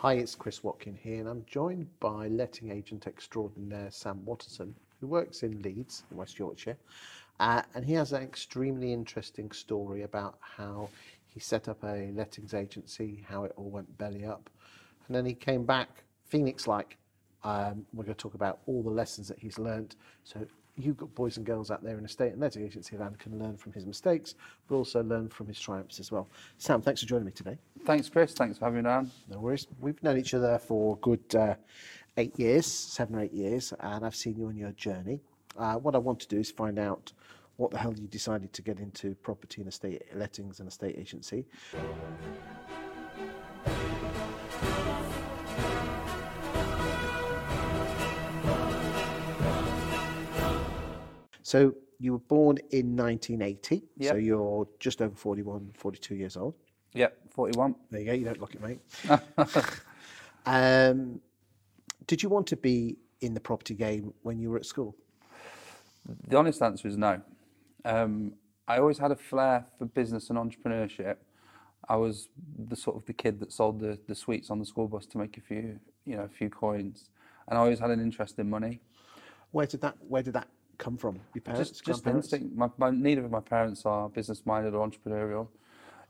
Hi, it's Chris Watkin here, and I'm joined by letting agent extraordinaire Sam Watterson, who works in Leeds, in West Yorkshire, and he has an extremely interesting story about how he set up a lettings agency, how it all went belly up, and then he came back Phoenix-like. We're going to talk about all the lessons that he's learned, so you've got boys and girls out there in estate and letting agency land can learn from his mistakes, but also learn from his triumphs as well. Sam, thanks for joining me today. Thanks, Chris. Thanks for having me on. No worries. We've known each other for a good 7 or 8 years, and I've seen you on your journey. What I want to do is find out what the hell you decided to get into property and estate lettings and estate agency. So you were born in 1980, yep. So you're just over 41, 42 years old. Yep, 41. There you go, you don't look it, mate. Did you want to be in the property game when you were at school? The honest answer is no. I always had a flair for business and entrepreneurship. I was the kid that sold the sweets on the school bus to make a few coins, and I always had an interest in money. Where did that come from? Your parents? Just instinct. Neither of my parents are business-minded or entrepreneurial.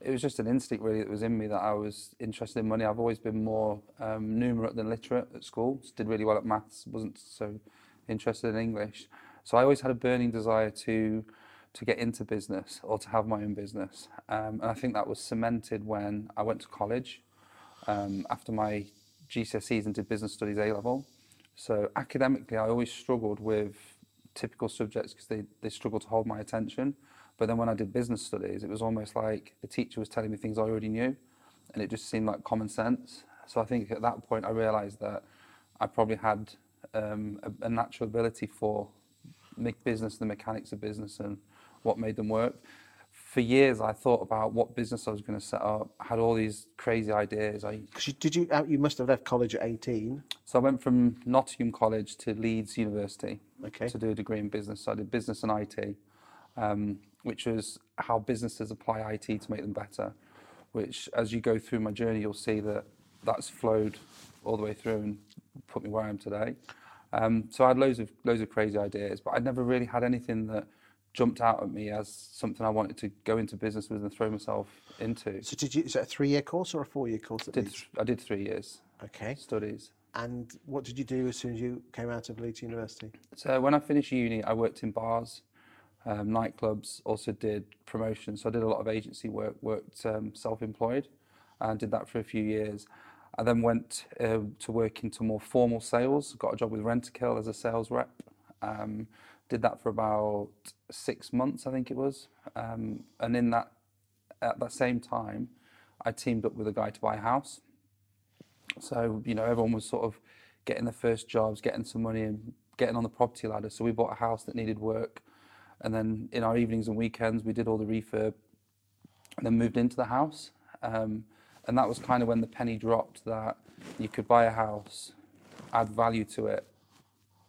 It was just an instinct, really, that was in me, that I was interested in money. I've always been more numerate than literate at school. Just did really well at maths. Wasn't so interested in English. So I always had a burning desire to get into business or to have my own business. And I think that was cemented when I went to college after my GCSEs and did business studies A-level. So academically, I always struggled with typical subjects because they struggled to hold my attention. But then when I did business studies, it was almost like the teacher was telling me things I already knew, and it just seemed like common sense. So I think at that point I realised that I probably had a natural ability for business, the mechanics of business and what made them work. For years I thought about what business I was going to set up. I had all these crazy ideas. You must have left college at 18. So I went from Nottingham College to Leeds University to do a degree in business. So I did business and IT, which was how businesses apply IT to make them better, which as you go through my journey, you'll see that's flowed all the way through and put me where I am today. So I had loads of crazy ideas, but I'd never really had anything that jumped out at me as something I wanted to go into business with and throw myself into. So is that a 3-year course or a 4-year course? I did 3 years. Okay. Studies. And what did you do as soon as you came out of Leeds University? So when I finished uni, I worked in bars, nightclubs, also did promotions. So I did a lot of agency work, worked self-employed and did that for a few years. I then went to work into more formal sales, got a job with Rent-A-Kill as a sales rep. Did that for about 6 months, I think it was. And in that, at that same time, I teamed up with a guy to buy a house. So, everyone was sort of getting their first jobs, getting some money and getting on the property ladder. So we bought a house that needed work. And then in our evenings and weekends, we did all the refurb and then moved into the house. And that was kind of when the penny dropped that you could buy a house, add value to it,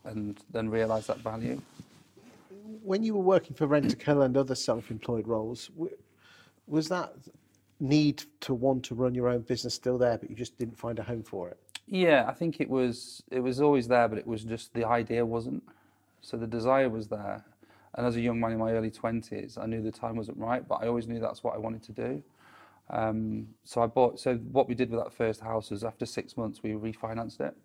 and then realise that value. When you were working for Rent-A-Kill and other self-employed roles, was that need to want to run your own business still there, but you just didn't find a home for it? Yeah, I think it was always there, but it was just the idea wasn't. So the desire was there. And as a young man in my early 20s, I knew the time wasn't right, but I always knew that's what I wanted to do. So what we did with that first house is after 6 months, we refinanced it.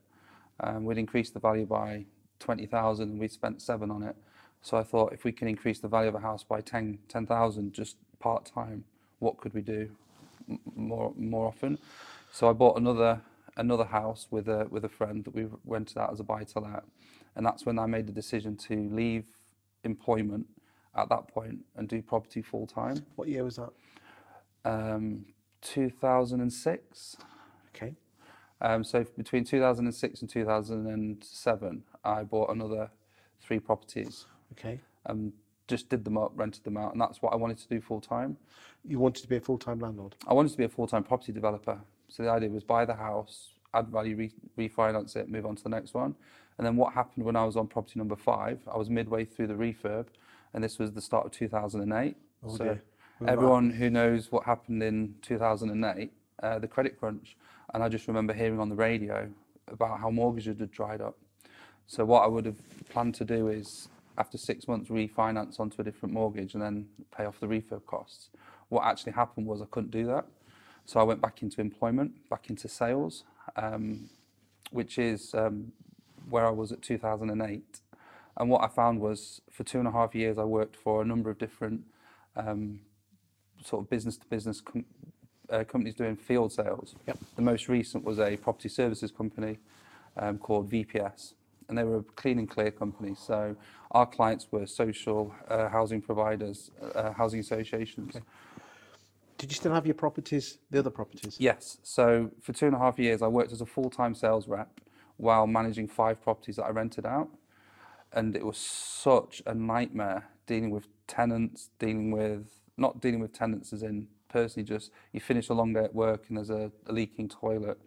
We'd increased the value by 20,000 and we'd spent 7 on it. So I thought if we can increase the value of a house by 10,000 just part-time, what could we do more often? So I bought another house with a friend that we rented out as a buy-to-let, and that's when I made the decision to leave employment at that point and do property full-time. What year was that? 2006. Okay. So between 2006 and 2007, I bought another 3 properties. Okay. Just did them up, rented them out, and that's what I wanted to do full-time. You wanted to be a full-time landlord? I wanted to be a full-time property developer. So the idea was buy the house, add value, refinance it, move on to the next one. And then what happened when I was on property number 5, I was midway through the refurb, and this was the start of 2008. Oh, so everyone who knows what happened in 2008, the credit crunch. And I just remember hearing on the radio about how mortgages had dried up. So what I would have planned to do is, after 6 months, refinance onto a different mortgage and then pay off the refurb costs. What actually happened was I couldn't do that. So I went back into employment, back into sales, which is where I was at 2008. And what I found was, for 2.5 years, I worked for a number of different sort of business-to-business companies doing field sales. Yep. The most recent was a property services company called VPS. And they were a clean and clear company. So our clients were social housing providers, housing associations. Okay. Did you still have your properties, the other properties? Yes. So for 2.5 years, I worked as a full-time sales rep while managing 5 properties that I rented out. And it was such a nightmare dealing with tenants, not dealing with tenants as in personally, just you finish a long day at work and there's a leaking toilet,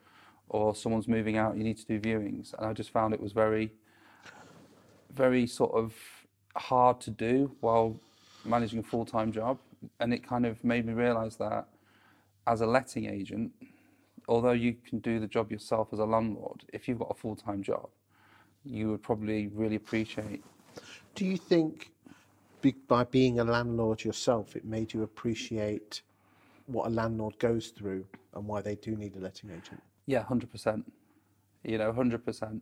or someone's moving out, you need to do viewings. And I just found it was very, very sort of hard to do while managing a full-time job. And it kind of made me realise that as a letting agent, although you can do the job yourself as a landlord, if you've got a full-time job, you would probably really appreciate. Do you think by being a landlord yourself, it made you appreciate what a landlord goes through and why they do need a letting agent? Yeah, 100%. 100%.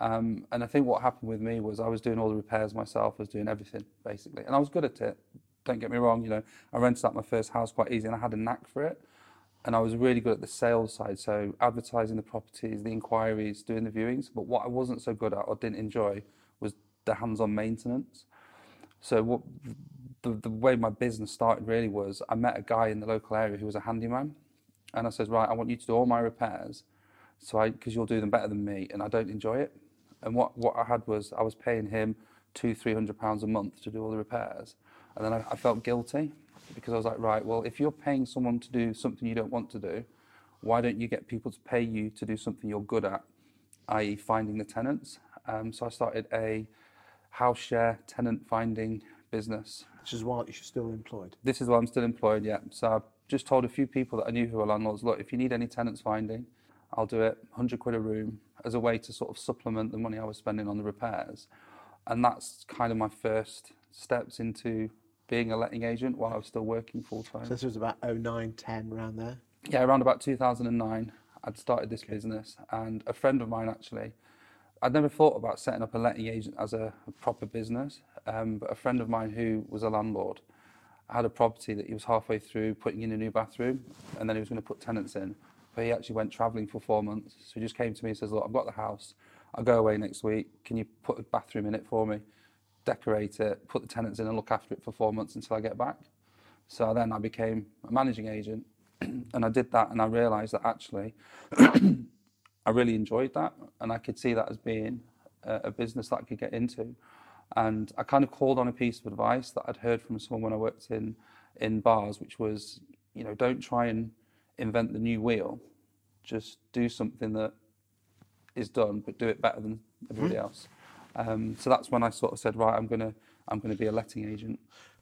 And I think what happened with me was I was doing all the repairs myself, I was doing everything, basically. And I was good at it, don't get me wrong. I rented out my first house quite easy and I had a knack for it. And I was really good at the sales side, so advertising the properties, the inquiries, doing the viewings. But what I wasn't so good at or didn't enjoy was the hands-on maintenance. So the way my business started really was I met a guy in the local area who was a handyman. And I said, right, I want you to do all my repairs, because you'll do them better than me, and I don't enjoy it. And what I had was I was paying him £200-300 a month to do all the repairs. And then I felt guilty because I was like, right, well, if you're paying someone to do something you don't want to do, why don't you get people to pay you to do something you're good at, i.e. finding the tenants? So I started a house share tenant finding business. Which is why you're still employed? This is why I'm still employed, yeah. So I just told a few people that I knew who were landlords, look, if you need any tenants finding, I'll do it, £100 a room, as a way to sort of supplement the money I was spending on the repairs. And that's kind of my first steps into being a letting agent while I was still working full-time. So this was about 09, 10, around there? Yeah, around about 2009, I'd started this business. And a friend of mine, actually, I'd never thought about setting up a letting agent as a proper business, but a friend of mine who was a landlord, I had a property that he was halfway through putting in a new bathroom, and then he was going to put tenants in. But he actually went travelling for 4 months. So he just came to me and says, look, I've got the house. I'll go away next week. Can you put a bathroom in it for me, decorate it, put the tenants in and look after it for 4 months until I get back? So then I became a managing agent, and I did that, and I realised that actually I really enjoyed that, and I could see that as being a business that I could get into. And I kind of called on a piece of advice that I'd heard from someone when I worked in bars, which was, don't try and invent the new wheel. Just do something that is done, but do it better than everybody else. So that's when I sort of said, right, I'm gonna be a letting agent.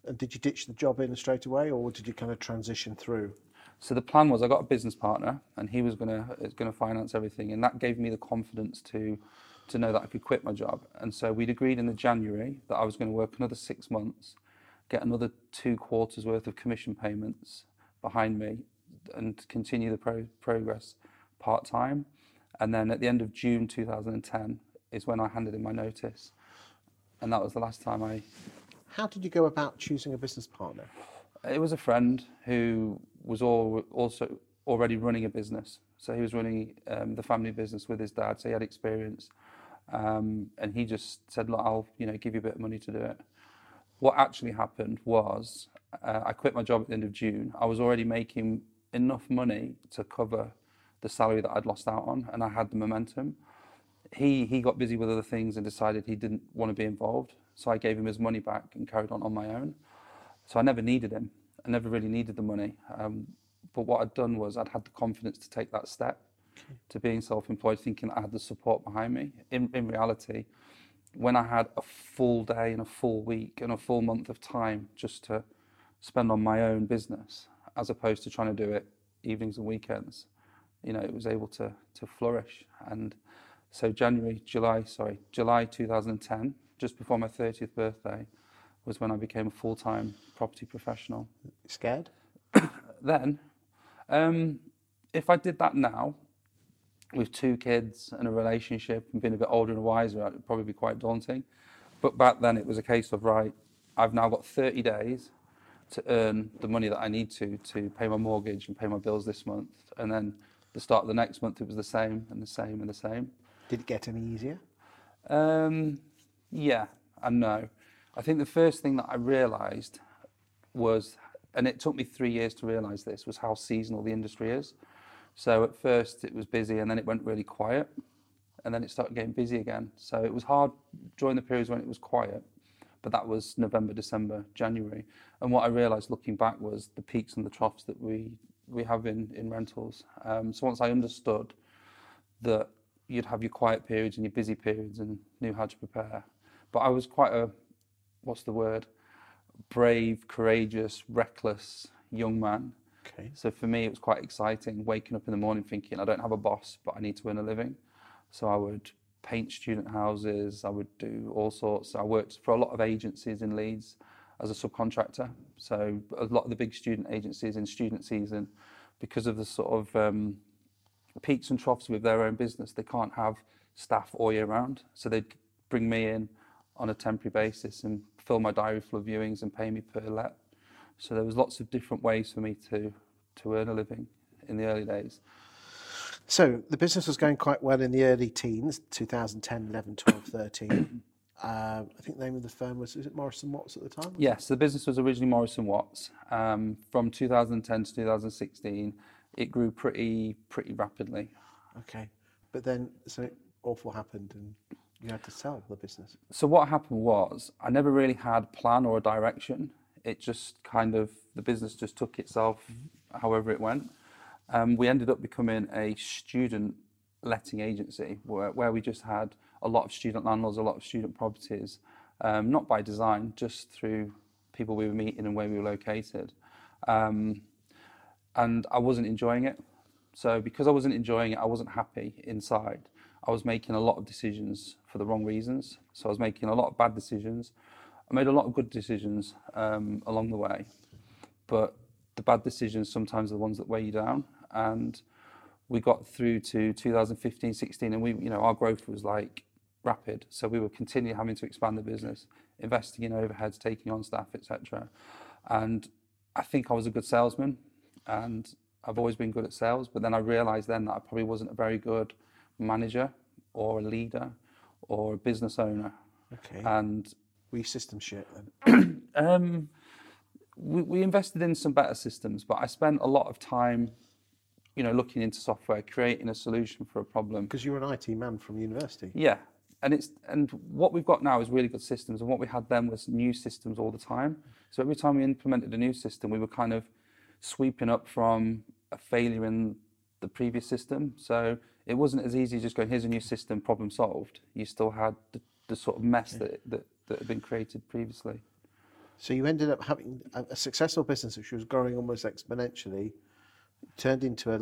And did you ditch the job in straight away, or did you kind of transition through? So the plan was I got a business partner, and he was gonna finance everything, and that gave me the confidence to know that I could quit my job. And so we'd agreed in the January that I was going to work another 6 months, get another 2 quarters worth of commission payments behind me, and continue the progress part-time. And then at the end of June 2010 is when I handed in my notice. And that was the last time I... How did you go about choosing a business partner? It was a friend who was also already running a business. So he was running the family business with his dad, so he had experience. And he just said, look, I'll give you a bit of money to do it. What actually happened was I quit my job at the end of June. I was already making enough money to cover the salary that I'd lost out on, and I had the momentum. He got busy with other things and decided he didn't want to be involved, so I gave him his money back and carried on my own. So I never needed him. I never really needed the money. But what I'd done was I'd had the confidence to take that step to being self-employed, thinking I had the support behind me. In reality, when I had a full day and a full week and a full month of time just to spend on my own business, as opposed to trying to do it evenings and weekends, you know, it was able to flourish. And so July 2010, just before my 30th birthday, was when I became a full-time property professional. Scared? Then, if I did that now, with two kids and a relationship and being a bit older and wiser, it would probably be quite daunting. But back then it was a case of, right, I've now got 30 days to earn the money that I need to pay my mortgage and pay my bills this month. And then the start of the next month, it was the same and the same and the same. Did it get any easier? Yeah and no. I think the first thing that I realised was, and it took me 3 years to realise this, was how seasonal the industry is. So at first it was busy and then it went really quiet and then it started getting busy again. So it was hard during the periods when it was quiet, but that was November, December, January. And what I realised looking back was the peaks and the troughs that we have in rentals. So once I understood that you'd have your quiet periods and your busy periods and knew how to prepare. But I was quite a, what's the word, brave, courageous, reckless young man. Okay. So for me, it was quite exciting, waking up in the morning thinking, I don't have a boss, but I need to earn a living. So I would paint student houses, I would do all sorts. I worked for a lot of agencies in Leeds as a subcontractor. So a lot of the big student agencies in student season, because of the sort of peaks and troughs with their own business, they can't have staff all year round. So they'd bring me in on a temporary basis and fill my diary full of viewings and pay me per let. So there was lots of different ways for me to earn a living in the early days. So the business was going quite well in the early teens, 2010, 11, 12, 13. I think the name of the firm was it Morrison Watts at the time? Yes, the business was originally Morrison Watts. From 2010 to 2016, it grew pretty rapidly. Okay, but then something awful happened and you had to sell the business. So what happened was, I never really had a plan or a direction. It just kind of, the business just took itself however it went. We ended up becoming a student letting agency where we just had a lot of student landlords, a lot of student properties, not by design, just through people we were meeting and where we were located. And I wasn't enjoying it. So because I wasn't enjoying it, I wasn't happy inside. I was making a lot of decisions for the wrong reasons. So I was making a lot of bad decisions. I made a lot of good decisions along the way, but the bad decisions sometimes are the ones that weigh you down. And we got through to 2015, 16, and we, you know, our growth was like rapid. So we were continually having to expand the business, investing in overheads, taking on staff, etc. And I think I was a good salesman, and I've always been good at sales. But then I realised then that I probably wasn't a very good manager, or a leader, or a business owner. Okay. And we system shit then? We invested in some better systems, but I spent a lot of time, you know, looking into software, creating a solution for a problem. Because you were an IT man from university. Yeah, and what we've got now is really good systems, and what we had then was new systems all the time. So every time we implemented a new system, we were kind of sweeping up from a failure in the previous system. So it wasn't as easy as just going, here's a new system, problem solved. You still had the sort of mess that had been created previously. So you ended up having a successful business which was growing almost exponentially, turned into a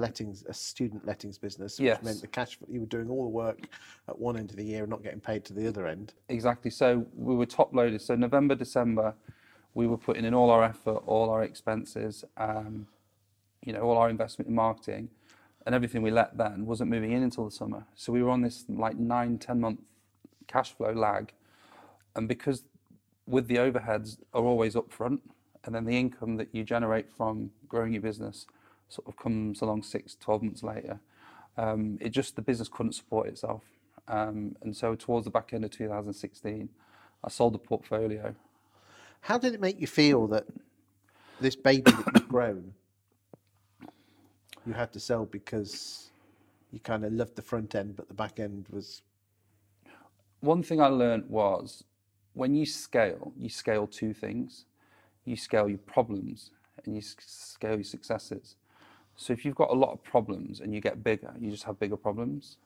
student lettings business, which meant the cash, you were doing all the work at one end of the year and not getting paid to the other end. Exactly. So we were top loaded. So November, December, we were putting in all our effort, all our expenses, you know, all our investment in marketing, and everything we let then wasn't moving in until the summer. So we were on this like 9-10 month cash flow lag. And because with the overheads are always up front, and then the income that you generate from growing your business sort of comes along 6-12 months later, it just, the business couldn't support itself. And so towards the back end of 2016, I sold the portfolio. How did it make you feel that this baby that you've grown, you had to sell because you kind of loved the front end, but the back end was... One thing I learned was, when you scale two things. You scale your problems and you scale your successes. So if you've got a lot of problems and you get bigger, you just have bigger problems.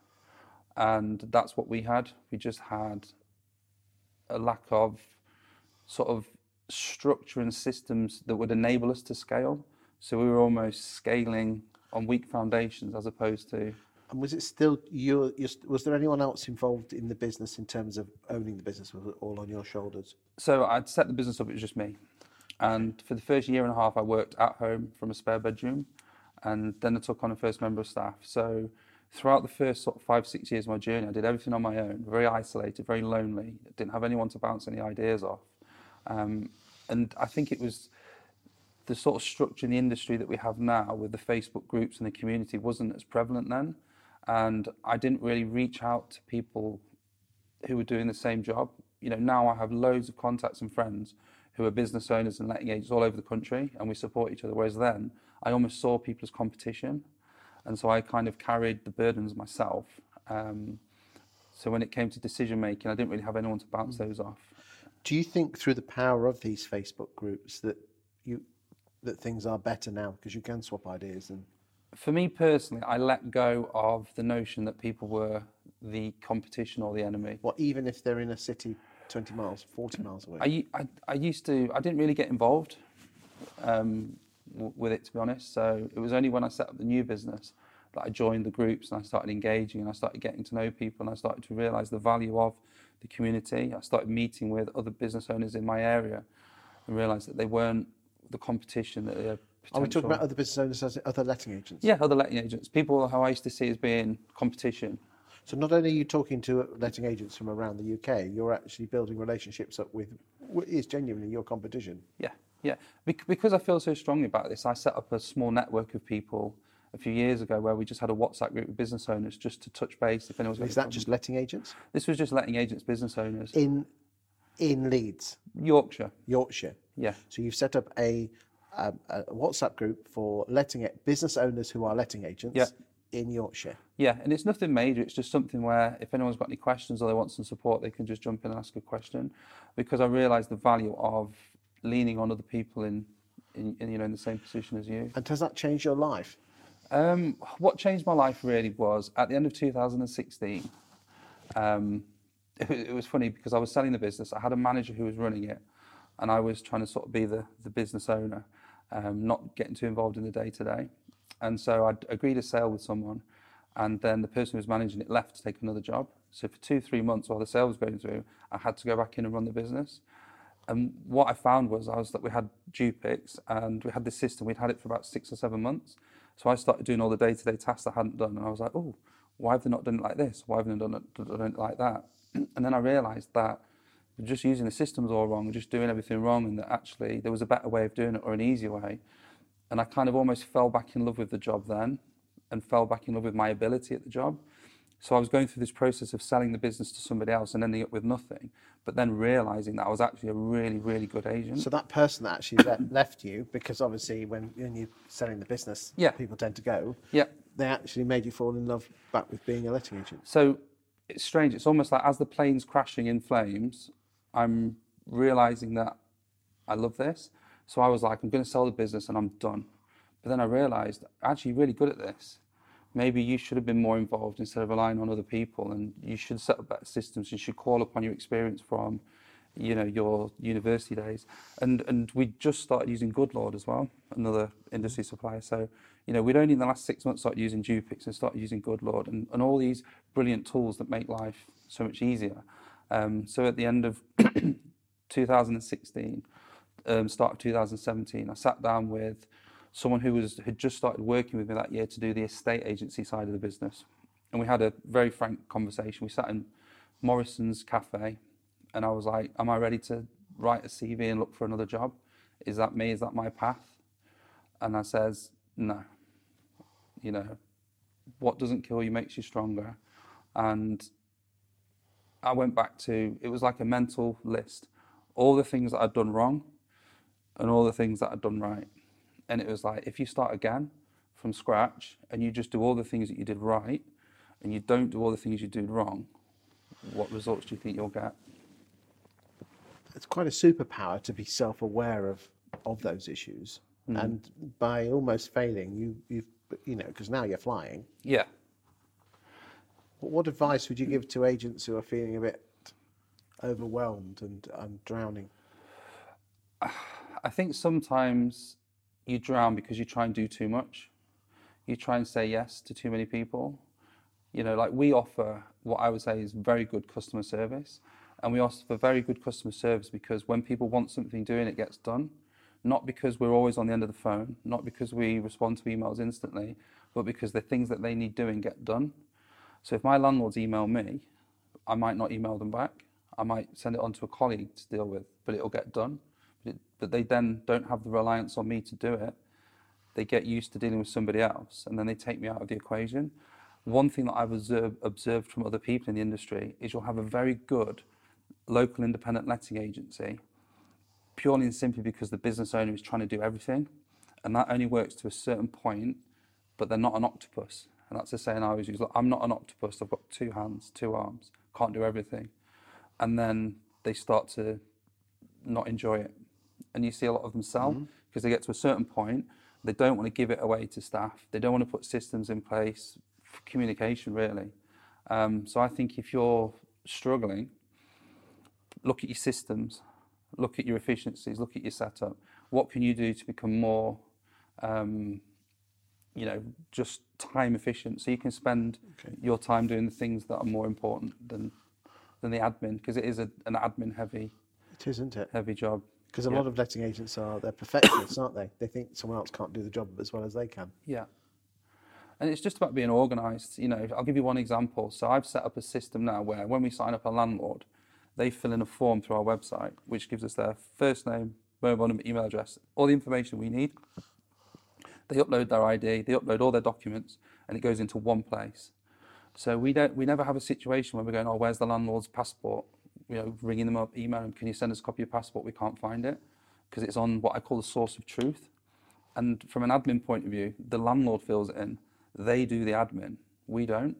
And that's what we had. We just had a lack of sort of structure and systems that would enable us to scale. So we were almost scaling on weak foundations as opposed to. And was it still you? Was there anyone else involved in the business in terms of owning the business? Was it all on your shoulders? So I'd set the business up. It was just me. And for the first year and a half, I worked at home from a spare bedroom, and then I took on a first member of staff. So throughout the first sort of 5-6 years of my journey, I did everything on my own. Very isolated, very lonely. Didn't have anyone to bounce any ideas off. And I think it was the sort of structure in the industry that we have now with the Facebook groups and the community wasn't as prevalent then. And I didn't really reach out to people who were doing the same job. You know, now I have loads of contacts and friends who are business owners and letting agents all over the country, and we support each other. Whereas then, I almost saw people as competition, and so I kind of carried the burdens myself. So when it came to decision making, I didn't really have anyone to bounce those off. Do you think through the power of these Facebook groups that that things are better now because you can swap ideas and? For me personally, I let go of the notion that people were the competition or the enemy. Well, even if they're in a city 20 miles, 40 miles away? I used to, I didn't really get involved with it, to be honest. So it was only when I set up the new business that I joined the groups and I started engaging and I started getting to know people and I started to realise the value of the community. I started meeting with other business owners in my area and realised that they weren't the competition that they are. Are we talking about other business owners as other letting agents? Yeah, other letting agents. People who I used to see as being competition. So not only are you talking to letting agents from around the UK, you're actually building relationships up with what is genuinely your competition. Yeah, yeah. Because I feel so strongly about this, I set up a small network of people a few years ago where we just had a WhatsApp group with business owners just to touch base if anyone was. Is that just letting agents? This was just letting agents, business owners. In Leeds? Yorkshire. Yorkshire. Yeah. So you've set up a WhatsApp group for letting business owners who are letting agents in Yorkshire. Yeah, and it's nothing major. It's just something where if anyone's got any questions or they want some support, they can just jump in and ask a question. Because I realise the value of leaning on other people in you know in the same position as you. And has that changed your life? What changed my life really was at the end of 2016. It was funny because I was selling the business. I had a manager who was running it, and I was trying to sort of be the business owner. Not getting too involved in the day-to-day. And so I'd agreed a sale with someone, and then the person who was managing it left to take another job. So for 2-3 months while the sale was going through, I had to go back in and run the business. And what I found was we had DuPix, and we had this system. We'd had it for about 6 or 7 months. So I started doing all the day-to-day tasks I hadn't done, and I was like, oh, why have they not done it like this? Why have they not done it like that? And then I realised that just using the systems all wrong, just doing everything wrong, and that actually there was a better way of doing it or an easier way. And I kind of almost fell back in love with the job then and fell back in love with my ability at the job. So I was going through this process of selling the business to somebody else and ending up with nothing, but then realising that I was actually a really, really good agent. So that person that actually left you, because obviously when you're selling the business, people tend to go, they actually made you fall in love back with being a letting agent. So it's strange. It's almost like as the plane's crashing in flames, I'm realising that I love this. So I was like, I'm going to sell the business and I'm done. But then I realised, actually, you're really good at this. Maybe you should have been more involved instead of relying on other people, and you should set up better systems. You should call upon your experience from, you know, your university days. And we just started using Goodlord as well, another industry supplier. So, you know, we'd only in the last 6 months started using DuPix and started using Goodlord and all these brilliant tools that make life so much easier. So at the end of 2016, start of 2017, I sat down with someone who had just started working with me that year to do the estate agency side of the business. And we had a very frank conversation. We sat in Morrison's cafe and I was like, am I ready to write a CV and look for another job? Is that me? Is that my path? And I says, no. You know, what doesn't kill you makes you stronger. And I went back to, it was like a mental list, all the things that I'd done wrong and all the things that I'd done right. And it was like, if you start again from scratch and you just do all the things that you did right and you don't do all the things you did wrong, what results do you think you'll get? It's quite a superpower to be self-aware of those issues. Mm-hmm. And by almost failing, you know, because now you're flying. Yeah. What advice would you give to agents who are feeling a bit overwhelmed and drowning? I think sometimes you drown because you try and do too much. you try and say yes to too many people. You know, like, we offer what I would say is very good customer service, and we offer very good customer service because when people want something doing, it gets done. Not because we're always on the end of the phone, not because we respond to emails instantly, but because the things that they need doing get done. So if my landlords email me, I might not email them back. I might send it on to a colleague to deal with, but it'll get done. But they then don't have the reliance on me to do it. They get used to dealing with somebody else, and then they take me out of the equation. One thing that I've observed from other people in the industry is you'll have a very good local independent letting agency purely and simply because the business owner is trying to do everything, and that only works to a certain point, but they're not an octopus. And that's the saying I always use, like, I'm not an octopus, I've got two hands, two arms, can't do everything. And then they start to not enjoy it. And you see a lot of them sell because they get to a certain point, they don't want to give it away to staff, they don't want to put systems in place, for communication really. So I think if you're struggling, look at your systems, look at your efficiencies, look at your setup. What can you do to become more, just time efficient, so you can spend your time doing the things that are more important than the admin, because it is an admin heavy. It isn't it? Heavy job. Because a lot of letting agents they're perfectionists, aren't they? They think someone else can't do the job as well as they can. Yeah. And it's just about being organised. You know, I'll give you one example. So I've set up a system now where when we sign up a landlord, they fill in a form through our website, which gives us their first name, mobile number, email address, all the information we need. They upload their ID, they upload all their documents, and it goes into one place. So we never have a situation where we're going, oh, where's the landlord's passport? You know, ringing them up, emailing them, can you send us a copy of your passport? We can't find it, because it's on what I call the source of truth. And from an admin point of view, the landlord fills it in. They do the admin, we don't.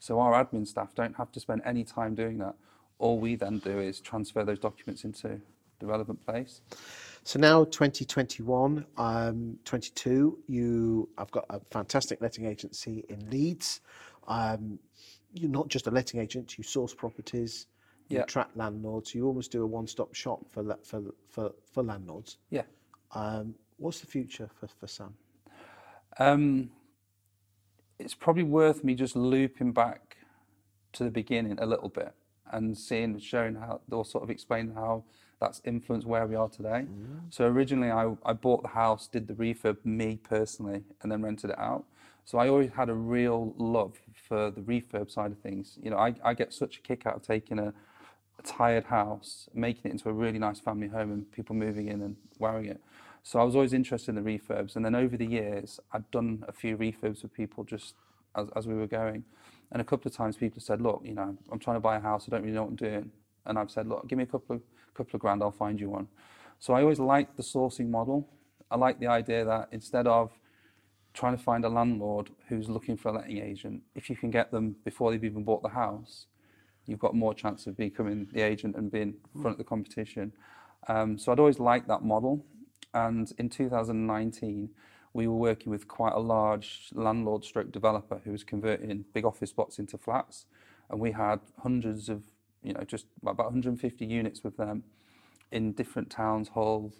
So our admin staff don't have to spend any time doing that. All we then do is transfer those documents into the relevant place. So now 2021, 22, I've got a fantastic letting agency in Leeds. You're not just a letting agent, you source properties, you attract landlords, you almost do a one-stop shop for landlords. Yeah. What's the future for Sam? It's probably worth me just looping back to the beginning a little bit and showing how, or sort of explaining how that's influenced where we are today. Mm-hmm. So originally I bought the house, did the refurb, me personally, and then rented it out. So I always had a real love for the refurb side of things. You know, I get such a kick out of taking a tired house, making it into a really nice family home and people moving in and wearing it. So I was always interested in the refurbs, and then over the years, I've done a few refurbs with people just as we were going. And a couple of times people said, look, you know, I'm trying to buy a house, I don't really know what I'm doing. And I've said, look, give me a couple of grand, I'll find you one. So I always liked the sourcing model. I like the idea that instead of trying to find a landlord who's looking for a letting agent, if you can get them before they've even bought the house, you've got more chance of becoming the agent and being in front of the competition. So I'd always liked that model. And in 2019, we were working with quite a large landlord/stroke developer who was converting big office spots into flats, and we had hundreds of, just about 150 units with them in different towns, Hull,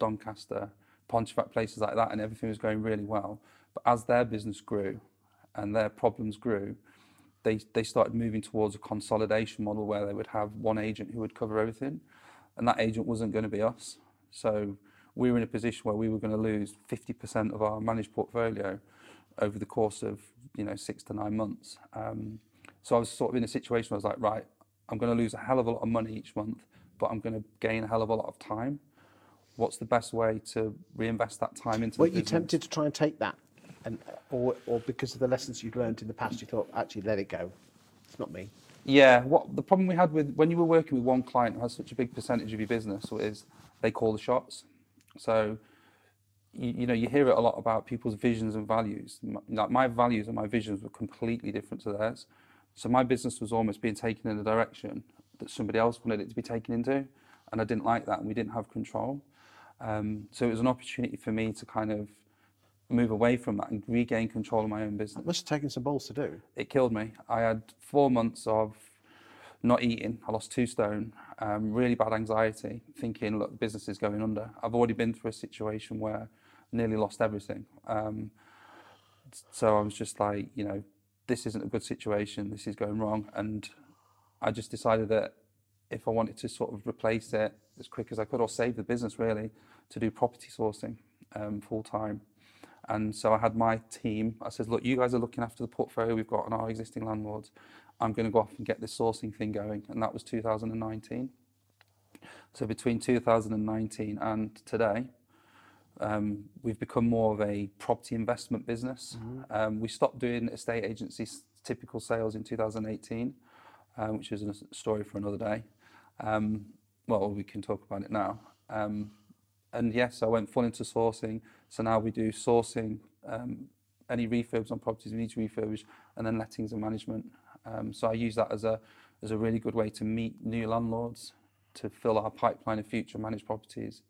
Doncaster, Pontefract, places like that, and everything was going really well. But as their business grew and their problems grew, they started moving towards a consolidation model where they would have one agent who would cover everything, and that agent wasn't going to be us. So we were in a position where we were going to lose 50% of our managed portfolio over the course of 6 to 9 months. So I was sort of in a situation where I was like, right, I'm going to lose a hell of a lot of money each month, but I'm going to gain a hell of a lot of time. What's the best way to reinvest that time into the business? Were you tempted to try and take that? Or because of the lessons you'd learned in the past, you thought, actually, let it go. It's not me. Yeah, the problem we had when you were working with one client who has such a big percentage of your business is they call the shots. So, you hear it a lot about people's visions and values. Like, my values and my visions were completely different to theirs. So my business was almost being taken in a direction that somebody else wanted it to be taken into, and I didn't like that, and we didn't have control. So it was an opportunity for me to kind of move away from that and regain control of my own business. It must have taken some balls to do. It killed me. I had 4 months of not eating, I lost 2 stone, really bad anxiety, thinking, look, the business is going under. I've already been through a situation where I nearly lost everything. So I was just like, you know, this isn't a good situation, this is going wrong. And I just decided that if I wanted to sort of replace it as quick as I could, or save the business really, to do property sourcing full time. And so I had my team. I said, look, you guys are looking after the portfolio we've got on our existing landlords. I'm going to go off and get this sourcing thing going. And that was 2019. So between 2019 and today, we've become more of a property investment business. Mm-hmm. We stopped doing estate agency typical sales in 2018, which is a story for another day. Well, we can talk about it now. And yes, I went full into sourcing. So now we do sourcing, any refurbs on properties we need to refurbish, and then lettings and management. So I use that as a really good way to meet new landlords, to fill our pipeline of future managed properties,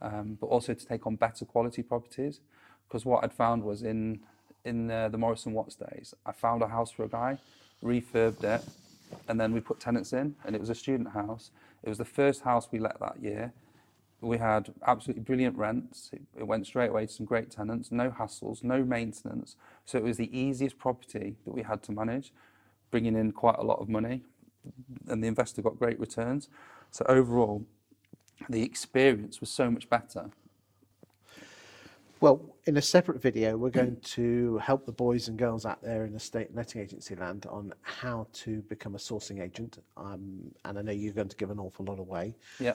but also to take on better quality properties. Because what I'd found was in the Morrison Watts days, I found a house for a guy, refurbed it, and then we put tenants in, and it was a student house. It was the first house we let that year. We had absolutely brilliant rents. It went straight away to some great tenants, no hassles, no maintenance. So it was the easiest property that we had to manage, bringing in quite a lot of money, and the investor got great returns. So overall, the experience was so much better. Well, in a separate video, we're going to help the boys and girls out there in estate letting agency land on how to become a sourcing agent. And I know you're going to give an awful lot away. Yeah.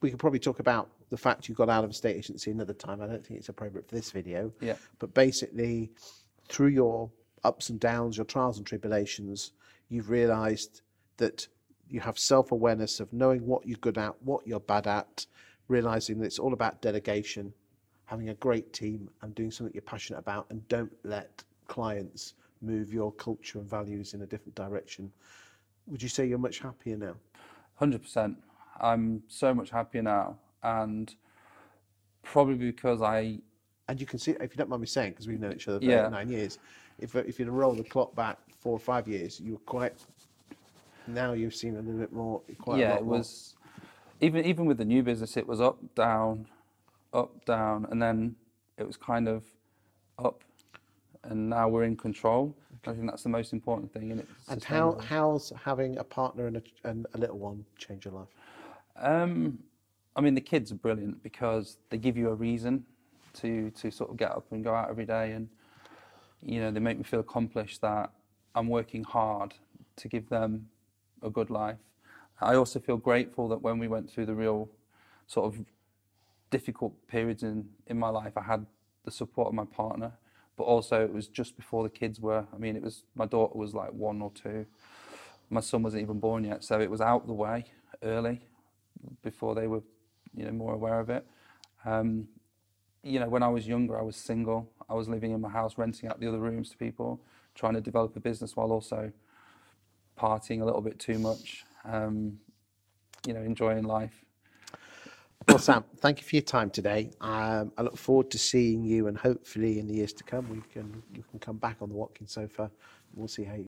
We could probably talk about the fact you got out of estate agency another time. I don't think it's appropriate for this video. Yeah. But basically, through your ups and downs, your trials and tribulations, you've realised that you have self-awareness of knowing what you're good at, what you're bad at, realising that it's all about delegation, having a great team and doing something you're passionate about, and don't let clients move your culture and values in a different direction. Would you say you're much happier now? 100%. I'm so much happier now, and probably because I... And you can see, if you don't mind me saying, because we've known each other for 9 years, if you'd roll the clock back 4 or 5 years, you were quite... Now you've seen a little bit more, quite a lot more. Yeah, it was... Even with the new business, it was up, down, and then it was kind of up, and now we're in control. Okay. I think that's the most important thing. And how's having a partner and a little one change your life? I mean, the kids are brilliant because they give you a reason to sort of get up and go out every day, and you know, they make me feel accomplished that I'm working hard to give them a good life. I also feel grateful that when we went through the real sort of difficult periods in my life, I had the support of my partner, but also it was just before the kids were. I mean, it was, my daughter was like 1 or 2. My son wasn't even born yet, so it was out the way early before they were, you know, more aware of it. You know, when I was younger, I was single. I was living in my house, renting out the other rooms to people, trying to develop a business while also partying a little bit too much. You know, enjoying life. Well, Sam, thank you for your time today. I look forward to seeing you, and hopefully in the years to come, you can come back on the Watkin sofa. We'll see how you